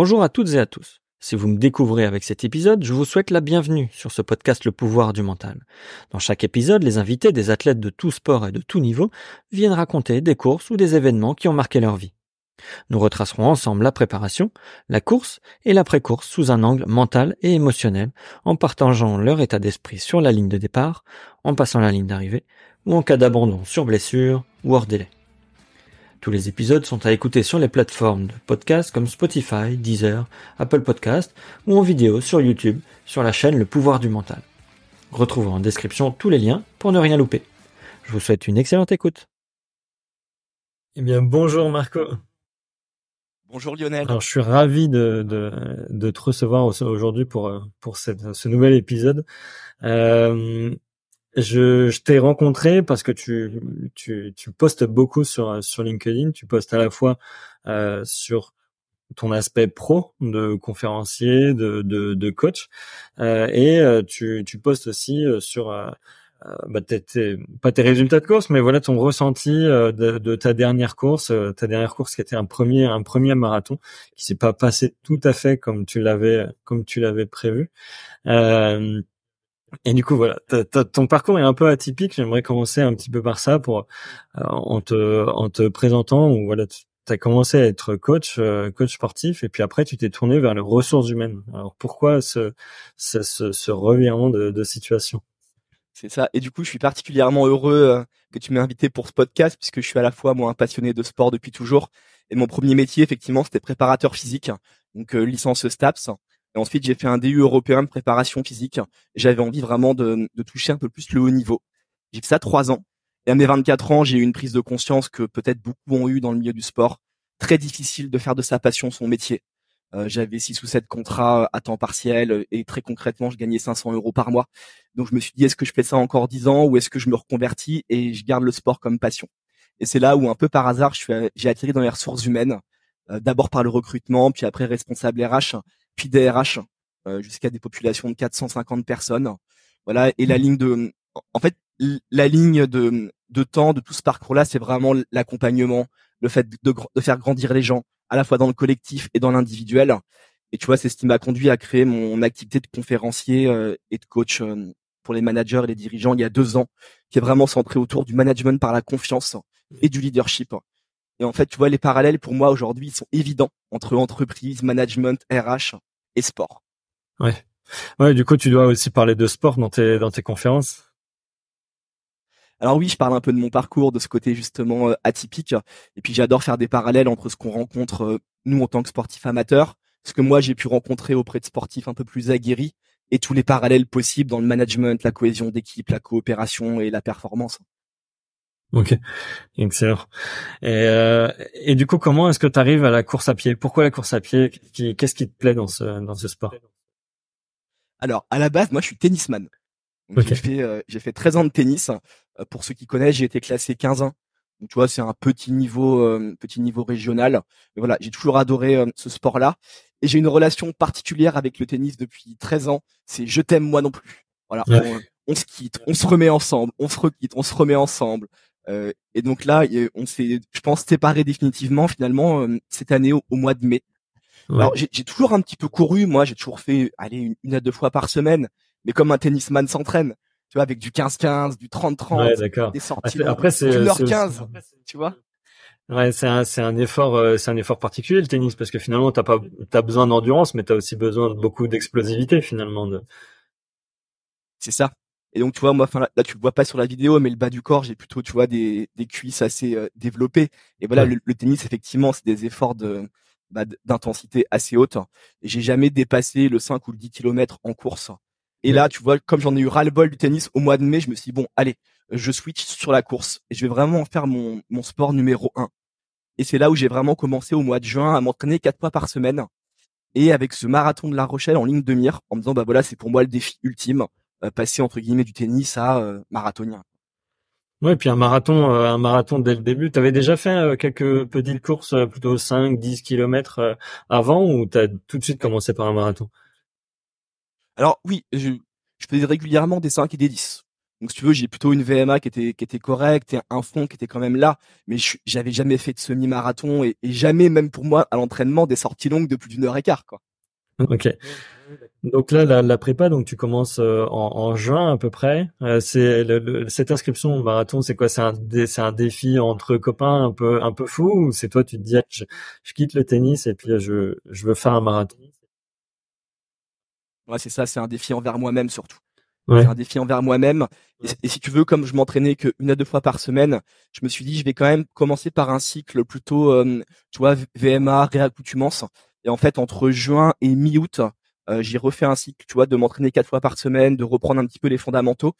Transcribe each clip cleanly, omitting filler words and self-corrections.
Bonjour à toutes et à tous. Si vous me découvrez avec cet épisode, je vous souhaite la bienvenue sur ce podcast Le Pouvoir du Mental. Dans chaque épisode, les invités, des athlètes de tout sport et de tout niveau, viennent raconter des courses ou des événements qui ont marqué leur vie. Nous retracerons ensemble la préparation, la course et l'après-course sous un angle mental et émotionnel, en partageant leur état d'esprit sur la ligne de départ, en passant la ligne d'arrivée, ou en cas d'abandon sur blessure ou hors délai. Tous les épisodes sont à écouter sur les plateformes de podcasts comme Spotify, Deezer, Apple Podcasts ou en vidéo sur YouTube sur la chaîne Le Pouvoir du Mental. Retrouvez en description tous les liens pour ne rien louper. Je vous souhaite une excellente écoute. Eh bien, bonjour Marco. Bonjour Lionel. Alors, je suis ravi de te recevoir aujourd'hui pour ce nouvel épisode. Je t'ai rencontré parce que tu postes beaucoup sur LinkedIn. Tu postes à la fois sur ton aspect pro de conférencier, de coach, et tu postes aussi sur pas tes résultats de course, mais voilà ton ressenti de ta dernière course qui était un premier marathon qui s'est pas passé tout à fait comme tu l'avais prévu. Et du coup, voilà, ton parcours est un peu atypique. J'aimerais commencer un petit peu par ça en te présentant. Où, voilà, tu as commencé à être coach sportif, et puis après, tu t'es tourné vers les ressources humaines. Alors, pourquoi ce revirement de situation ? C'est ça. Et du coup, je suis particulièrement heureux que tu m'aies invité pour ce podcast, puisque je suis à la fois, moi, un passionné de sport depuis toujours. Et mon premier métier, effectivement, c'était préparateur physique, donc licence STAPS. Et ensuite, j'ai fait un DU européen de préparation physique. J'avais envie vraiment de toucher un peu plus le haut niveau. J'ai fait ça 3 ans. Et à mes 24 ans, j'ai eu une prise de conscience que peut-être beaucoup ont eu dans le milieu du sport. Très difficile de faire de sa passion son métier. J'avais 6 ou 7 contrats à temps partiel et très concrètement, je gagnais 500 € par mois. Donc, je me suis dit, est-ce que je fais ça encore 10 ans ou est-ce que je me reconvertis et je garde le sport comme passion? Et c'est là où, un peu par hasard, j'ai atterri dans les ressources humaines. D'abord par le recrutement, puis après responsable RH. Puis DRH, jusqu'à des populations de 450 personnes. Voilà. Et la ligne de temps de tout ce parcours-là, c'est vraiment l'accompagnement, le fait de faire grandir les gens, à la fois dans le collectif et dans l'individuel. Et tu vois, c'est ce qui m'a conduit à créer mon activité de conférencier et de coach pour les managers et les dirigeants il y a 2 ans, qui est vraiment centré autour du management par la confiance et du leadership. Et en fait, tu vois, les parallèles pour moi aujourd'hui, ils sont évidents entre entreprise, management, RH et sport. Ouais, du coup, tu dois aussi parler de sport dans tes conférences. Alors oui, je parle un peu de mon parcours, de ce côté justement atypique. Et puis, j'adore faire des parallèles entre ce qu'on rencontre, nous, en tant que sportifs amateurs, ce que moi, j'ai pu rencontrer auprès de sportifs un peu plus aguerris et tous les parallèles possibles dans le management, la cohésion d'équipe, la coopération et la performance. Ok, excellent. Et du coup, comment est-ce que tu arrives à la course à pied ? Pourquoi la course à pied ? Qu'est-ce qui te plaît dans ce sport ? Alors, à la base, moi, je suis tennisman. Donc, okay. J'ai fait 13 ans de tennis. Pour ceux qui connaissent, j'ai été classé 15 ans. Donc, tu vois, c'est un petit niveau régional. Mais voilà, j'ai toujours adoré ce sport-là. Et j'ai une relation particulière avec le tennis depuis 13 ans. C'est « je t'aime moi non plus ». Voilà, ouais. On se quitte, on se remet ensemble, on se requitte, on se remet ensemble. Et donc là, on s'est, je pense, séparés définitivement finalement cette année au mois de mai. Ouais. Alors j'ai toujours un petit peu couru, moi j'ai toujours fait une à 2 fois par semaine, mais comme un tennisman s'entraîne, tu vois, avec du 15-15, du 30-30, ouais, d'accord, des sorties, après, c'est, du 1h15, tu vois. Ouais, c'est un effort particulier le tennis, parce que finalement t'as besoin d'endurance, mais t'as aussi besoin de beaucoup d'explosivité finalement. C'est ça. Et donc, tu vois, moi, enfin, là, tu le vois pas sur la vidéo, mais le bas du corps, j'ai plutôt, tu vois, des cuisses assez développées. Et voilà, ouais. Le tennis, effectivement, c'est des efforts d'intensité assez haute. Et j'ai jamais dépassé le 5 ou le 10 km en course. Et ouais. Là, tu vois, comme j'en ai eu ras-le-bol du tennis au mois de mai, je me suis dit, bon, allez, je switch sur la course et je vais vraiment en faire mon sport numéro 1. Et c'est là où j'ai vraiment commencé au mois de juin à m'entraîner 4 fois par semaine. Et avec ce marathon de La Rochelle en ligne de mire, en me disant, bah voilà, c'est pour moi le défi ultime. Passer entre guillemets du tennis à marathonien. Ouais, et puis un marathon dès le début. T'avais déjà fait quelques petites courses, plutôt 5-10 km avant, ou t'as tout de suite commencé par un marathon ? Alors oui, je faisais régulièrement des 5 et des 10. Donc, si tu veux, j'ai plutôt une VMA qui était correcte et un fond qui était quand même là. Mais j'avais jamais fait de semi-marathon et jamais, même pour moi, à l'entraînement, des sorties longues de plus d'1h15, quoi. Ok. Donc là, la prépa, donc tu commences en juin à peu près. C'est cette inscription au marathon, c'est quoi? C'est un défi entre copains un peu fou, ou c'est toi, tu te dis, je quitte le tennis et puis je veux faire un marathon? Ouais, c'est ça. C'est un défi envers moi-même surtout. Ouais. C'est un défi envers moi-même. Et si tu veux, comme je m'entraînais qu'1 à 2 fois par semaine, je me suis dit, je vais quand même commencer par un cycle plutôt, tu vois, VMA, réaccoutumance. Et en fait, entre juin et mi-août, j'ai refait un cycle, tu vois, de m'entraîner 4 fois par semaine, de reprendre un petit peu les fondamentaux.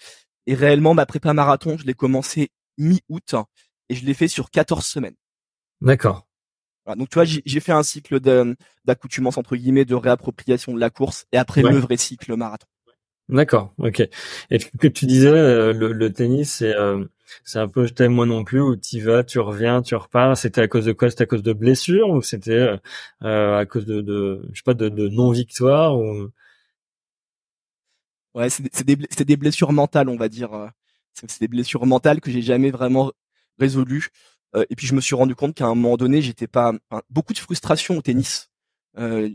Et réellement, ma prépa marathon, je l'ai commencé mi-août et je l'ai fait sur 14 semaines. D'accord. Voilà, donc, tu vois, j'ai fait un cycle d'accoutumance, entre guillemets, de réappropriation de la course et après le vrai cycle marathon. D'accord, ok. Et que tu disais, le tennis, c'est un peu je t'aime moi non plus, où tu vas, tu reviens, tu repars. C'était à cause de quoi? C'était à cause de blessures, ou c'était à cause de je sais pas, de non-victoire, ou... Ouais, c'est des blessures mentales, on va dire. C'est des blessures mentales que j'ai jamais vraiment résolues. Et puis je me suis rendu compte qu'à un moment donné, j'étais pas. Enfin, beaucoup de frustration au tennis.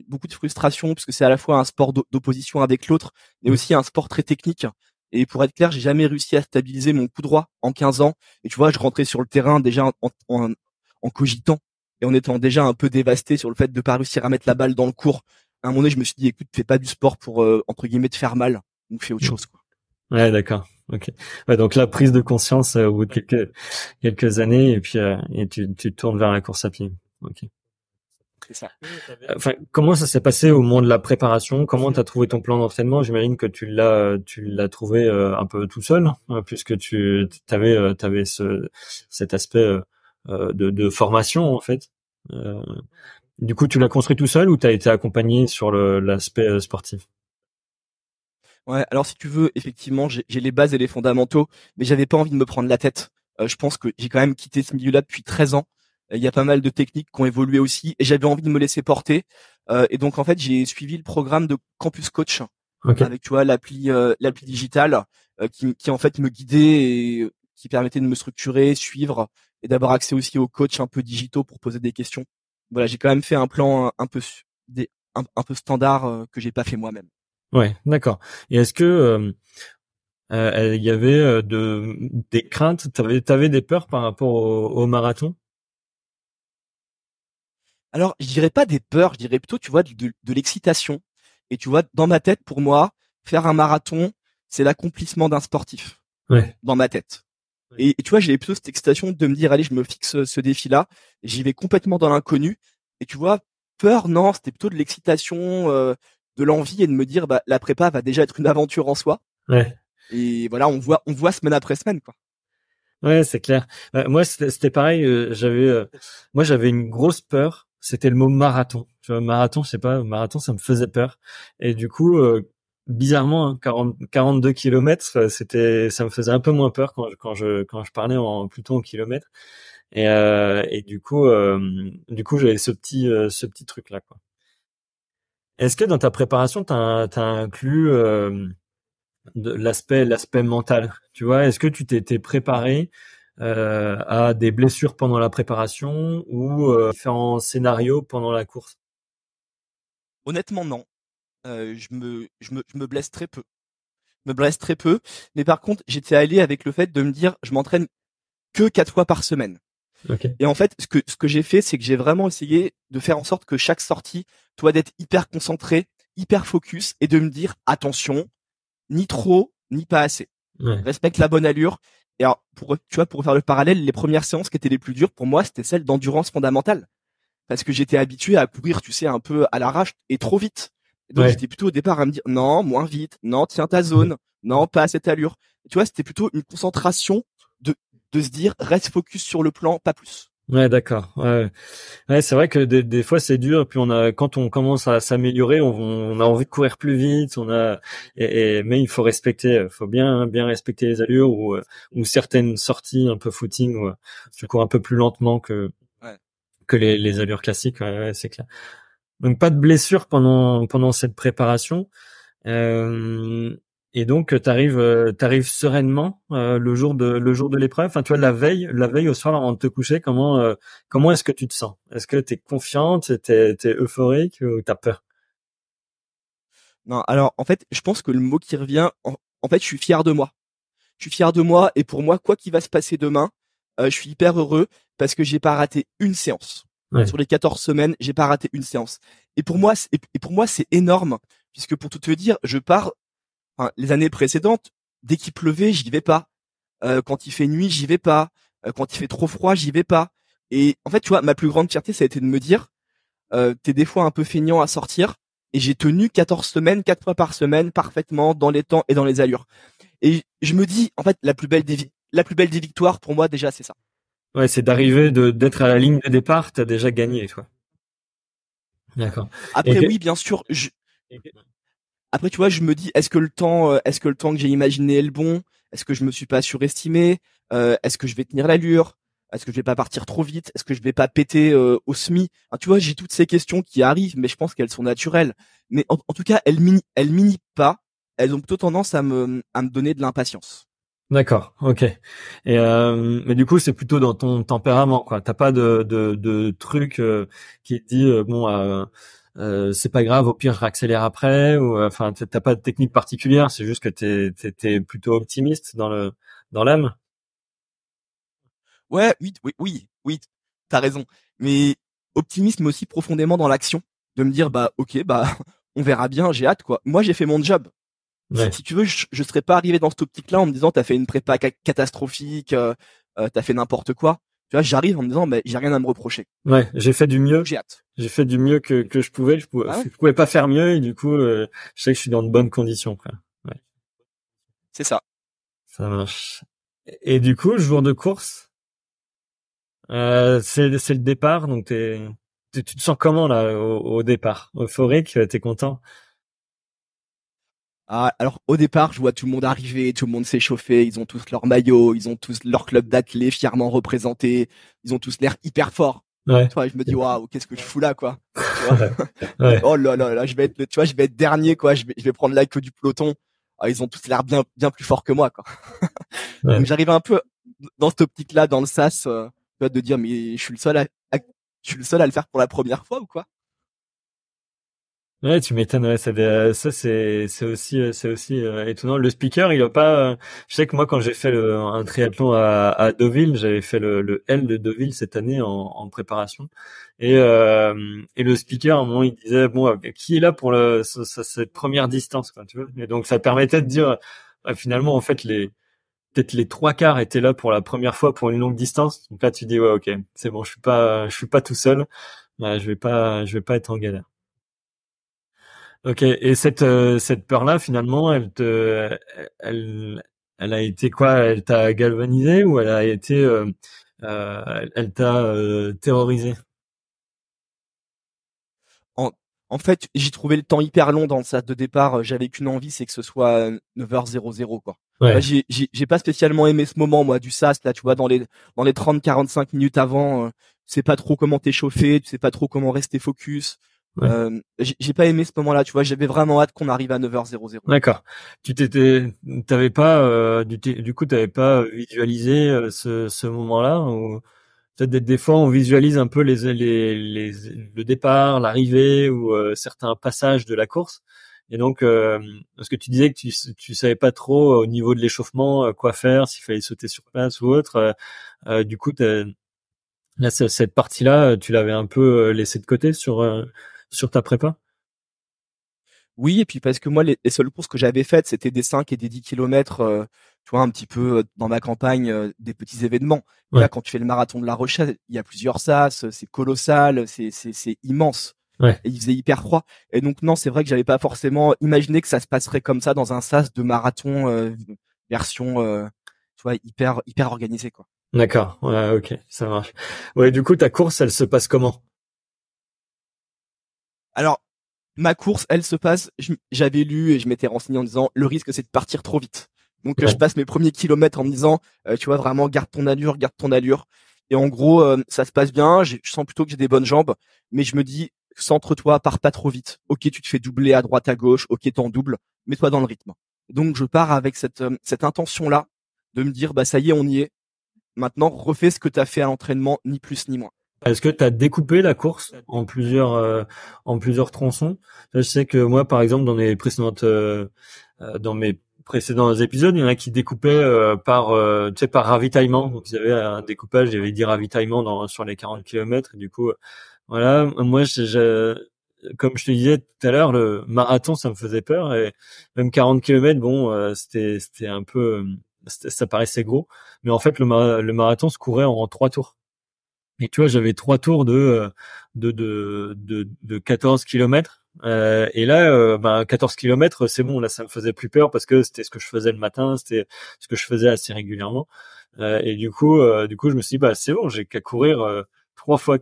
Beaucoup de frustration parce que c'est à la fois un sport d'opposition avec l'autre, mais aussi un sport très technique. Et pour être clair, j'ai jamais réussi à stabiliser mon coup droit en 15 ans. Et tu vois, je rentrais sur le terrain déjà en cogitant et en étant déjà un peu dévasté sur le fait de pas réussir à mettre la balle dans le court. À un moment donné, je me suis dit, écoute, fais pas du sport pour entre guillemets te faire mal, donc fais autre chose, quoi. Ouais, d'accord. Ok. Ouais, donc la prise de conscience au bout de quelques années, et puis et tu tournes vers la course à pied. Ok. C'est ça. Enfin, comment ça s'est passé au moment de la préparation? Comment t'as trouvé ton plan d'entraînement? J'imagine que tu l'as trouvé un peu tout seul, puisque tu t'avais cet aspect de formation en fait. Du coup, tu l'as construit tout seul ou t'as été accompagné sur l'aspect sportif? Ouais, alors si tu veux, effectivement, j'ai les bases et les fondamentaux, mais j'avais pas envie de me prendre la tête. Je pense que j'ai quand même quitté ce milieu-là depuis 13 ans. Il y a pas mal de techniques qui ont évolué aussi et j'avais envie de me laisser porter. Et donc, en fait, j'ai suivi le programme de Campus Coach. Okay. Avec, tu vois, l'appli digitale qui, en fait, me guidait et qui permettait de me structurer, suivre et d'avoir accès aussi aux coachs un peu digitaux pour poser des questions. Voilà, j'ai quand même fait un plan un peu standard que j'ai pas fait moi-même. Ouais, d'accord. Et est-ce que... il y avait des craintes, t'avais des peurs par rapport au marathon? Alors, je dirais pas des peurs, je dirais plutôt, tu vois, de l'excitation. Et tu vois, dans ma tête, pour moi, faire un marathon, c'est l'accomplissement d'un sportif. Ouais. Dans ma tête. Ouais. Et tu vois, j'avais plutôt cette excitation de me dire, allez, je me fixe ce défi-là, j'y vais complètement dans l'inconnu. Et tu vois, peur, non, c'était plutôt de l'excitation, de l'envie et de me dire, bah, la prépa va déjà être une aventure en soi. Ouais. Et voilà, on voit semaine après semaine, quoi. Ouais, c'est clair. Moi, c'était pareil. J'avais une grosse peur. C'était le mot marathon. Tu vois, marathon, je sais pas, marathon, ça me faisait peur. Et du coup, bizarrement, 42 kilomètres, ça me faisait un peu moins peur quand je parlais plutôt en kilomètres. Et du coup, j'avais ce petit truc là, quoi. Est-ce que dans ta préparation, t'as inclus l'aspect mental? Tu vois, est-ce que tu t'étais préparé à des blessures pendant la préparation ou différents scénarios pendant la course? Honnêtement, non. Je me blesse très peu. Mais par contre, j'étais allé avec le fait de me dire, je m'entraîne que 4 fois par semaine. Okay. Et en fait, ce que j'ai fait, c'est que j'ai vraiment essayé de faire en sorte que chaque sortie, toi, d'être hyper concentré, hyper focus et de me dire, attention, ni trop, ni pas assez. Ouais. Respecte la bonne allure. Et alors, pour faire le parallèle, les premières séances qui étaient les plus dures pour moi, c'était celles d'endurance fondamentale. Parce que j'étais habitué à courir, tu sais, un peu à l'arrache et trop vite. Et donc, j'étais plutôt au départ à me dire, non, moins vite, non, tiens ta zone, non, pas à cette allure. Et tu vois, c'était plutôt une concentration de se dire, reste focus sur le plan, pas plus. Ouais, d'accord. Ouais, c'est vrai que des fois c'est dur. Puis quand on commence à s'améliorer, on a envie de courir plus vite. Mais il faut respecter, faut bien respecter les allures ou certaines sorties un peu footing où tu cours un peu plus lentement que les allures classiques. Ouais, c'est clair. Donc pas de blessure pendant cette préparation. Et donc t'arrives sereinement le jour de l'épreuve. Enfin, tu vois, la veille au soir avant de te coucher, comment est-ce que tu te sens? Est-ce que t'es confiante, t'es euphorique ou t'as peur? Non, alors en fait, je pense que le mot qui revient, en fait, je suis fier de moi. Je suis fier de moi et pour moi, quoi qu'il va se passer demain, je suis hyper heureux parce que j'ai pas raté une séance. Ouais. Sur les 14 semaines, j'ai pas raté une séance. Et pour moi, c'est énorme puisque pour tout te dire, je pars. Enfin, les années précédentes, dès qu'il pleuvait, j'y vais pas. Quand il fait nuit, j'y vais pas. Quand il fait trop froid, j'y vais pas. Et en fait, tu vois, ma plus grande fierté, ça a été de me dire, t'es des fois un peu feignant à sortir. Et j'ai tenu 14 semaines, 4 fois par semaine, parfaitement, dans les temps et dans les allures. Et je me dis, en fait, la plus belle des victoires, pour moi, déjà, c'est ça. Ouais, c'est d'arriver, d'être à la ligne de départ, t'as déjà gagné, toi. D'accord. Après, oui, bien sûr, Après, tu vois, je me dis, est-ce que le temps que j'ai imaginé est le bon? Est-ce que je me suis pas surestimé? Est-ce que je vais tenir l'allure? Est-ce que je vais pas partir trop vite? Est-ce que je vais pas péter au SMI? Enfin, tu vois, j'ai toutes ces questions qui arrivent, mais je pense qu'elles sont naturelles. Mais en tout cas, elles minimisent pas. Elles ont plutôt tendance à me donner de l'impatience. D'accord, ok. Et mais du coup, c'est plutôt dans ton tempérament, quoi. T'as pas de truc qui te dit c'est pas grave, au pire je réaccélère après, ou enfin t'as pas de technique particulière, c'est juste que t'es plutôt optimiste dans l'âme. Ouais, oui, t'as raison. Mais optimisme aussi profondément dans l'action, de me dire ok, on verra bien, j'ai hâte quoi. Moi j'ai fait mon job. Ouais. Si tu veux, je serais pas arrivé dans cette optique-là en me disant t'as fait une prépa catastrophique, t'as fait n'importe quoi. Tu vois, j'arrive en me disant, j'ai rien à me reprocher. Ouais, j'ai fait du mieux. J'ai hâte. J'ai fait du mieux que je pouvais. Je pouvais pas faire mieux et du coup, je sais que je suis dans de bonnes conditions, quoi. Ouais. C'est ça. Ça marche. Et du coup, le jour de course, c'est le départ. Donc, tu te sens comment là au départ? Euphorique, t'es content? Ah, alors au départ, je vois tout le monde arriver, tout le monde s'échauffer, ils ont tous leur maillot, ils ont tous leur club d'athlètes fièrement représenté, ils ont tous l'air hyper forts. Ouais. Tu vois, je me dis waouh, qu'est-ce que je fous là quoi. Tu vois ouais. Oh là, je vais être dernier quoi, je vais prendre la queue du peloton. Ah, ils ont tous l'air bien plus forts que moi quoi. Ouais. Donc j'arrive un peu dans cette optique-là, dans le sas, de dire mais je suis le seul à le faire pour la première fois ou quoi. Ouais, tu m'étonnes. Ouais, ça c'est aussi étonnant. Le speaker, il a pas. Je sais que moi, quand j'ai fait un triathlon à Deauville, j'avais fait le L de Deauville cette année en préparation. Et le speaker, à un moment, il disait bon, qui est là pour cette première distance, quoi, tu vois. Et donc, ça permettait de dire finalement, en fait, peut-être les trois quarts étaient là pour la première fois pour une longue distance. Donc là, tu dis ouais, ok, c'est bon, je suis pas tout seul. Ouais, je vais pas être en galère. Ok, et cette peur-là, finalement, elle a été quoi? Elle t'a galvanisé ou elle a été, elle t'a terrorisé? En fait, j'ai trouvé le temps hyper long dans le sas de départ. J'avais qu'une envie, c'est que ce soit 9h00 quoi. Ouais. Là, j'ai pas spécialement aimé ce moment moi du sas là. Tu vois, dans les 30-45 minutes avant, tu sais pas trop comment t'échauffer, tu sais pas trop comment rester focus. Ouais. J'ai pas aimé ce moment-là, tu vois, j'avais vraiment hâte qu'on arrive à 9h00. D'accord. Du coup, t'avais pas visualisé ce moment-là, ou peut-être des fois on visualise un peu le départ, l'arrivée ou certains passages de la course. Et donc, parce que tu disais que tu savais pas trop au niveau de l'échauffement quoi faire, s'il fallait sauter sur place ou autre. Du coup, là, cette partie-là, tu l'avais un peu laissée de côté sur ta prépa? Oui, et puis parce que moi, les seules courses que j'avais faites, c'était des 5 et des 10 kilomètres, tu vois, un petit peu dans ma campagne, des petits événements. Ouais. Là, quand tu fais le marathon de La Rochelle, il y a plusieurs sas, c'est colossal, c'est immense. Ouais. Et il faisait hyper froid. Et donc, non, c'est vrai que j'avais pas forcément imaginé que ça se passerait comme ça dans un sas de marathon version, tu vois, hyper organisé, quoi. D'accord, ouais, ok, ça marche. Ouais, du coup, ta course, elle se passe comment? Alors, ma course, elle se passe, j'avais lu et je m'étais renseigné en disant, le risque, c'est de partir trop vite. Donc, ouais. Je passe mes premiers kilomètres en me disant, tu vois, vraiment, garde ton allure. Et en gros, ça se passe bien, je sens plutôt que j'ai des bonnes jambes, mais je me dis, centre-toi, pars pas trop vite. Ok, tu te fais doubler à droite, à gauche, ok, t'en doubles, mets-toi dans le rythme. Donc, je pars avec cette intention-là de me dire, bah, ça y est, on y est. Maintenant, refais ce que tu as fait à l'entraînement, ni plus ni moins. Est-ce que tu as découpé la course en plusieurs tronçons? Je sais que moi, par exemple, dans mes précédents épisodes, il y en a qui découpaient par ravitaillement. Donc, ils avaient un découpage, il y avait 10 ravitaillements sur les 40 km. Et du coup, voilà. Moi, comme je te disais tout à l'heure, le marathon, ça me faisait peur. Et même 40 km, c'était un peu... ça paraissait gros. Mais en fait, le marathon se courait en 3 tours. Et tu vois, j'avais 3 tours de 14 km. Et là, 14 km, c'est bon. Là, ça me faisait plus peur parce que c'était ce que je faisais le matin, c'était ce que je faisais assez régulièrement. Et du coup, je me suis dit, bah, c'est bon, j'ai qu'à courir 3 fois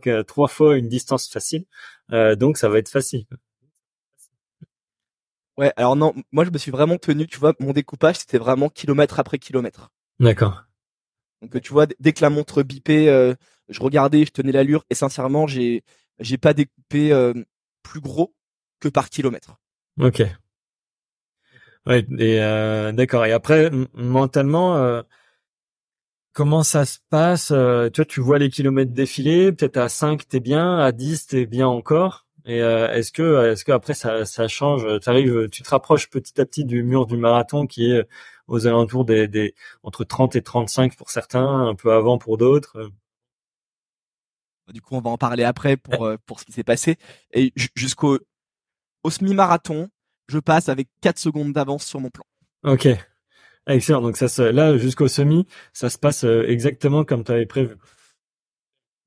une distance facile. Donc, ça va être facile. Ouais, alors non, moi, je me suis vraiment tenu, tu vois, mon découpage, c'était vraiment kilomètre après kilomètre. D'accord. Donc, tu vois, dès que la montre bipait, je regardais, je tenais l'allure et sincèrement, j'ai pas découpé plus gros que par kilomètre. Ok. Ouais, et d'accord. Et après, mentalement, comment ça se passe? Tu vois les kilomètres défiler, peut-être à 5, t'es bien, à 10, t'es bien encore. Et est-ce que après ça change? Tu te rapproches petit à petit du mur du marathon qui est aux alentours des entre 30 et 35 pour certains, un peu avant pour d'autres. Du coup, on va en parler après pour ce qui s'est passé. Et jusqu'au semi-marathon, je passe avec 4 secondes d'avance sur mon plan. Ok, excellent. Donc là, jusqu'au semi, ça se passe exactement comme tu avais prévu.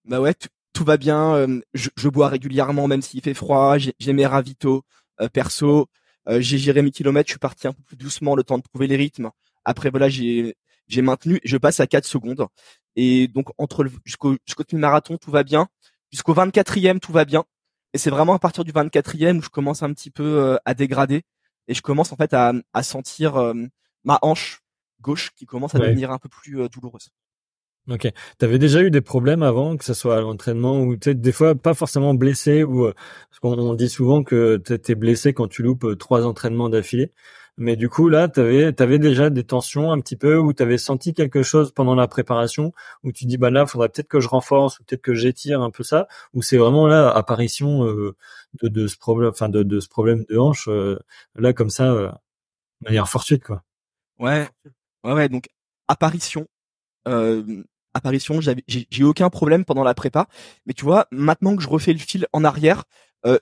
Bah ouais, tout va bien. Je bois régulièrement, même s'il fait froid. J'ai mes ravitaux perso. J'ai géré mes kilomètres. Je suis parti un peu plus doucement, le temps de trouver les rythmes. Après, voilà, j'ai maintenu. Je passe à 4 secondes. Et donc, jusqu'au marathon, tout va bien. Jusqu'au 24e, tout va bien. Et c'est vraiment à partir du 24e où je commence un petit peu à dégrader. Et je commence, en fait, à sentir ma hanche gauche qui commence à devenir un peu plus douloureuse. Ok. T'avais déjà eu des problèmes avant, que ce soit à l'entraînement ou, tu sais, des fois, pas forcément blessé ou, parce qu'on dit souvent que t'es blessé quand tu loupes 3 entraînements d'affilée. Mais du coup, là, t'avais déjà des tensions un petit peu, où t'avais senti quelque chose pendant la préparation, où tu dis, bah là, faudrait peut-être que je renforce, ou peut-être que j'étire un peu ça, ou c'est vraiment là, apparition, de ce problème, enfin, de ce problème de hanche, là, comme ça, de manière fortuite, quoi. Ouais, donc, apparition, j'ai eu aucun problème pendant la prépa, mais tu vois, maintenant que je refais le fil en arrière,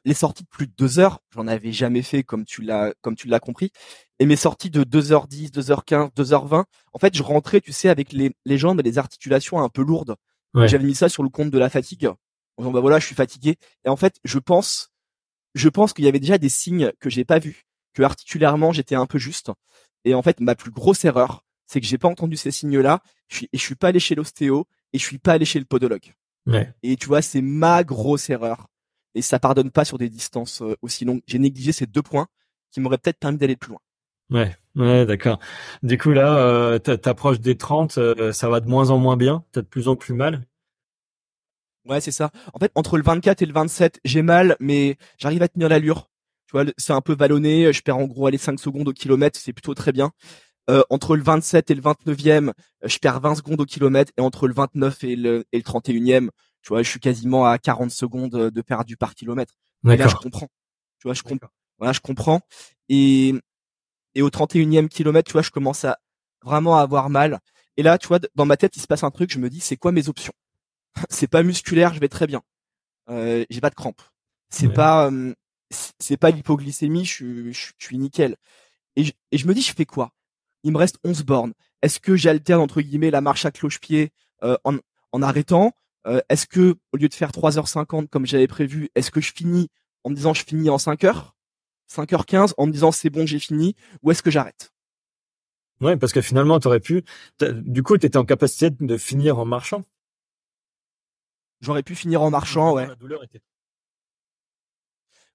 les sorties de plus de 2 heures, j'en avais jamais fait comme tu l'as compris. Et mes sorties de 2h10, 2h15, 2h20, en fait, je rentrais, tu sais, avec les jambes et les articulations un peu lourdes. Ouais. J'avais mis ça sur le compte de la fatigue. En disant, bah voilà, je suis fatigué. Et en fait, je pense qu'il y avait déjà des signes que j'ai pas vus, que articulairement, j'étais un peu juste. Et en fait, ma plus grosse erreur, c'est que j'ai pas entendu ces signes-là. Je suis pas allé chez l'ostéo et je suis pas allé chez le podologue. Ouais. Et tu vois, c'est ma grosse erreur. Et ça pardonne pas sur des distances aussi longues. J'ai négligé ces 2 points qui m'auraient peut-être permis d'aller plus loin. Ouais, d'accord. Du coup, là, t'approches des 30, ça va de moins en moins bien, t'as de plus en plus mal. Ouais, c'est ça. En fait, entre le 24 et le 27, j'ai mal, mais j'arrive à tenir l'allure. Tu vois, c'est un peu vallonné, je perds en gros les 5 secondes au kilomètre, c'est plutôt très bien. Entre le 27 et le 29e, je perds 20 secondes au kilomètre, et entre le 29 et le 31e, tu vois, je suis quasiment à 40 secondes de perdu par kilomètre. D'accord. Et là, je comprends. Tu vois, je comprends. Et au 31e kilomètre, tu vois, je commence à vraiment avoir mal. Et là, tu vois, dans ma tête, il se passe un truc. Je me dis, c'est quoi mes options? C'est pas musculaire, je vais très bien. J'ai pas de crampes. C'est pas l'hypoglycémie. Je suis nickel. Et je me dis, je fais quoi? Il me reste 11 bornes. Est-ce que j'alterne entre guillemets la marche à cloche-pied en arrêtant? Est-ce que, au lieu de faire 3h50 comme j'avais prévu, est-ce que je finis en me disant je finis en 5h, 5h15, en me disant c'est bon, j'ai fini, ou est-ce que j'arrête? Ouais, parce que finalement, du coup, t'étais en capacité de finir en marchant. J'aurais pu finir en marchant, ouais. La douleur était...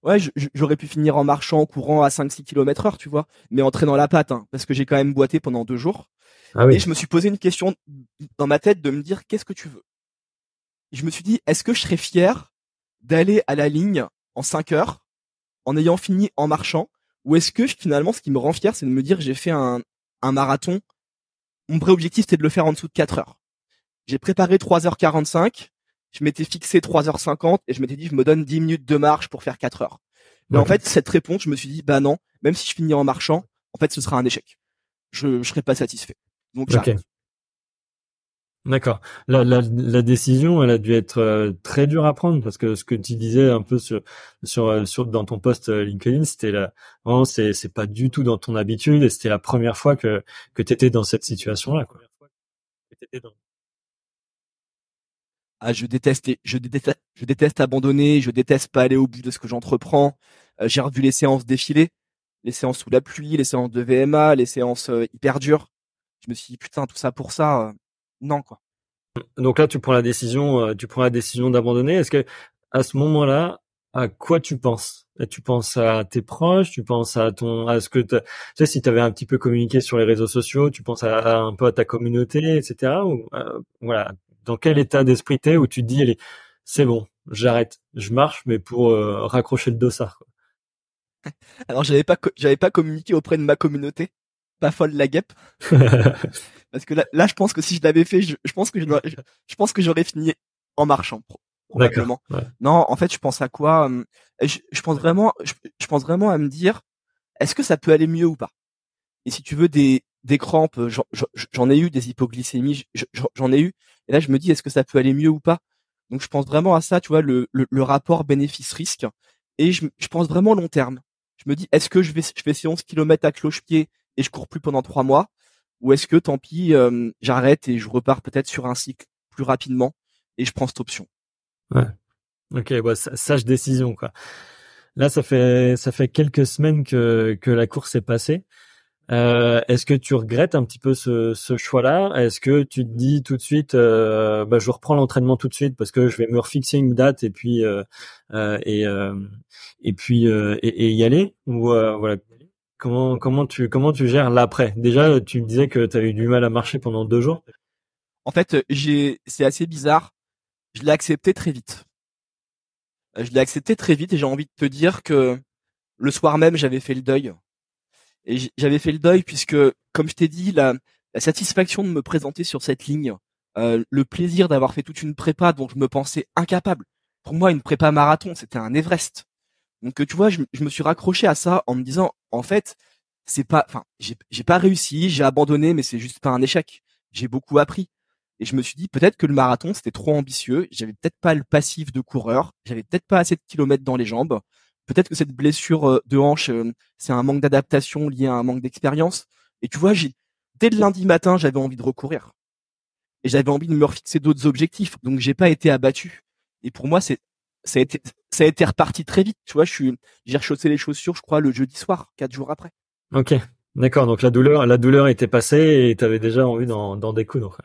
Ouais, j'aurais pu finir en marchant, en courant à 5-6 km/h, tu vois, mais en traînant la patte, hein, parce que j'ai quand même boité pendant 2 jours. Ah oui. Et je me suis posé une question dans ma tête de me dire, qu'est-ce que tu veux? Je me suis dit, est-ce que je serais fier d'aller à la ligne en 5 heures en ayant fini en marchant, Ou est-ce que finalement, ce qui me rend fier, c'est de me dire j'ai fait un marathon. Mon vrai objectif, c'était de le faire en dessous de 4 heures. J'ai préparé 3h45, je m'étais fixé 3h50 et je m'étais dit je me donne 10 minutes de marche pour faire 4 heures. Mais en fait, cette réponse, je me suis dit bah non, même si je finis en marchant, en fait, ce sera un échec. Je serai pas satisfait. Donc j'arrête. D'accord. La décision, elle a dû être très dure à prendre parce que ce que tu disais un peu sur dans ton post LinkedIn, c'était vraiment c'est pas du tout dans ton habitude et c'était la première fois que t'étais dans cette situation-là, quoi. Ah, je déteste abandonner, je déteste pas aller au bout de ce que j'entreprends. J'ai revu les séances défiler, les séances sous la pluie, les séances de VMA, les séances hyper dures. Je me suis dit putain, tout ça pour ça. Non, quoi. Donc là, tu prends la décision d'abandonner. Est-ce que, à ce moment-là, à quoi tu penses? Tu penses à tes proches, tu penses à ce que tu sais, si tu avais un petit peu communiqué sur les réseaux sociaux, tu penses à un peu à ta communauté, etc. Ou, voilà. Dans quel état d'esprit t'es où tu te dis, allez, c'est bon, j'arrête, je marche, mais pour raccrocher le dossard, quoi. Alors, j'avais pas communiqué auprès de ma communauté. Pas folle la guêpe. Parce que là, je pense que si je l'avais fait, je pense que j'aurais fini en marchant, probablement. Ouais. Non, en fait, je pense à quoi? Je pense vraiment à me dire, est-ce que ça peut aller mieux ou pas? Et si tu veux des crampes, j'en ai eu, des hypoglycémies, j'en ai eu. Et là, je me dis, est-ce que ça peut aller mieux ou pas? Donc, je pense vraiment à ça, tu vois, le rapport bénéfice-risque. Et je pense vraiment long terme. Je me dis, est-ce que je fais ces 11 kilomètres à cloche-pied et je cours plus pendant 3 mois? Ou est-ce que tant pis, j'arrête et je repars peut-être sur un cycle plus rapidement et je prends cette option. Ouais. Ok, ouais, sage décision, quoi. Là, ça fait quelques semaines que la course est passée. Est-ce que tu regrettes un petit peu ce choix-là? Est-ce que tu te dis tout de suite, je reprends l'entraînement tout de suite parce que je vais me refixer une date et puis y aller? Ou voilà. Comment tu gères l'après? Déjà, tu me disais que tu as eu du mal à marcher pendant 2 jours. En fait, c'est assez bizarre. Je l'ai accepté très vite. Et j'ai envie de te dire que le soir même, j'avais fait le deuil. Et j'avais fait le deuil puisque, comme je t'ai dit, la satisfaction de me présenter sur cette ligne, le plaisir d'avoir fait toute une prépa dont je me pensais incapable. Pour moi, une prépa marathon, c'était un Everest. Donc tu vois, je me suis raccroché à ça en me disant en fait, j'ai pas réussi, j'ai abandonné, mais c'est juste pas un échec. J'ai beaucoup appris. Et je me suis dit peut-être que le marathon, c'était trop ambitieux, j'avais peut-être pas le passif de coureur, j'avais peut-être pas assez de kilomètres dans les jambes. Peut-être que cette blessure de hanche, c'est un manque d'adaptation lié à un manque d'expérience. Et tu vois, dès le lundi matin, j'avais envie de recourir. Et j'avais envie de me refixer d'autres objectifs. Donc j'ai pas été abattu. Et pour moi, ça a été reparti très vite, tu vois, j'ai rechaussé les chaussures, je crois, le jeudi soir, 4 jours après. Ok, d'accord, donc la douleur était passée et t'avais déjà envie d'en découdre.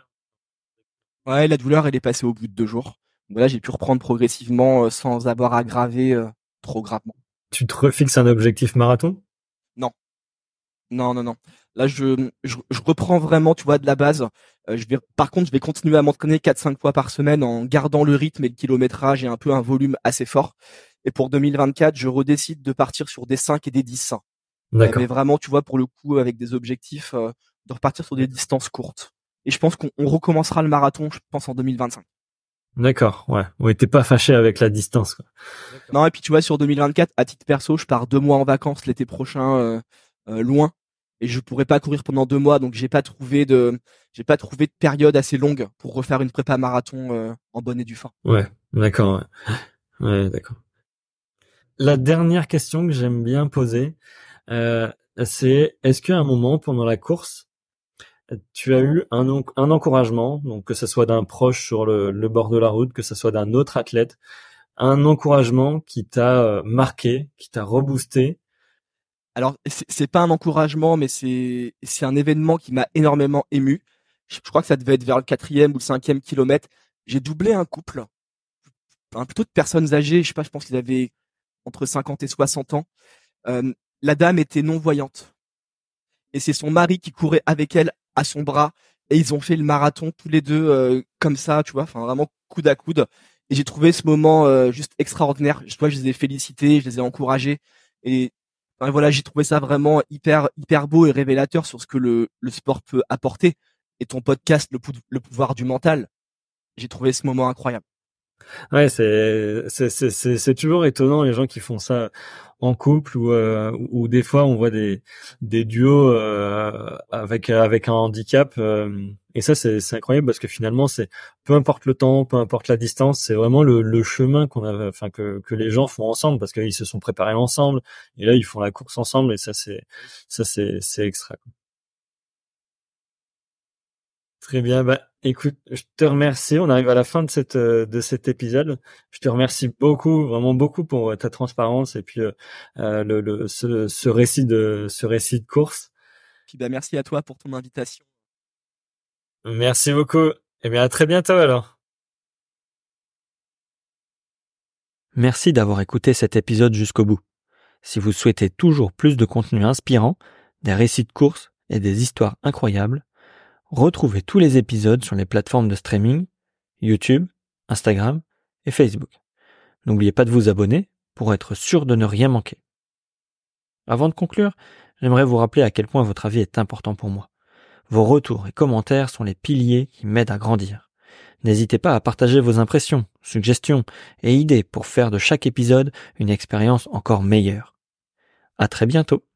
Ouais, la douleur, elle est passée au bout de 2 jours. Donc là, j'ai pu reprendre progressivement sans avoir aggravé trop gravement. Tu te refixes un objectif marathon? Non. Là, je reprends vraiment, tu vois, de la base. Par contre, je vais continuer à m'entraîner 4-5 fois par semaine en gardant le rythme et le kilométrage et un peu un volume assez fort. Et pour 2024, je redécide de partir sur des 5 et des 10. D'accord. Mais vraiment, tu vois, pour le coup, avec des objectifs, de repartir sur des distances courtes. Et je pense qu'on recommencera le marathon, je pense, en 2025. D'accord, ouais. Ouais, t'es pas fâché avec la distance, quoi. Non, et puis tu vois, sur 2024, à titre perso, je pars 2 mois en vacances l'été prochain, loin. Et je pourrais pas courir pendant 2 mois, donc j'ai pas trouvé de période assez longue pour refaire une prépa marathon en bonne et due forme. Ouais, d'accord. Ouais, d'accord. La dernière question que j'aime bien poser, c'est est-ce qu'à un moment pendant la course, tu as eu un encouragement, donc que ce soit d'un proche sur le bord de la route, que ce soit d'un autre athlète, un encouragement qui t'a marqué, qui t'a reboosté? Alors, c'est pas un encouragement, mais c'est un événement qui m'a énormément ému. Je crois que ça devait être vers le 4e ou le 5e kilomètre. J'ai doublé un couple, plutôt de personnes âgées. Je sais pas, je pense qu'ils avaient entre 50 et 60 ans. La dame était non-voyante. Et c'est son mari qui courait avec elle à son bras. Et ils ont fait le marathon tous les deux, comme ça, tu vois, enfin vraiment coude à coude. Et j'ai trouvé ce moment, juste extraordinaire. Je les ai félicités, je les ai encouragés. Et Enfin, voilà, j'ai trouvé ça vraiment hyper, hyper beau et révélateur sur ce que le sport peut apporter. Et ton podcast, le pouvoir du mental, j'ai trouvé ce moment incroyable. Ouais, c'est toujours étonnant les gens qui font ça en couple ou des fois on voit des duos avec un handicap et ça c'est incroyable parce que finalement c'est peu importe le temps, peu importe la distance, c'est vraiment le chemin qu'on a, enfin que les gens font ensemble parce qu'ils se sont préparés ensemble et là ils font la course ensemble et ça c'est extra. Très bien, bah écoute, je te remercie. On arrive à la fin de cet épisode. Je te remercie beaucoup, vraiment beaucoup pour ta transparence et puis ce récit de course. Puis bah merci à toi pour ton invitation. Merci beaucoup. Et bien à très bientôt alors. Merci d'avoir écouté cet épisode jusqu'au bout. Si vous souhaitez toujours plus de contenu inspirant, des récits de course et des histoires incroyables, retrouvez tous les épisodes sur les plateformes de streaming, YouTube, Instagram et Facebook. N'oubliez pas de vous abonner pour être sûr de ne rien manquer. Avant de conclure, j'aimerais vous rappeler à quel point votre avis est important pour moi. Vos retours et commentaires sont les piliers qui m'aident à grandir. N'hésitez pas à partager vos impressions, suggestions et idées pour faire de chaque épisode une expérience encore meilleure. À très bientôt.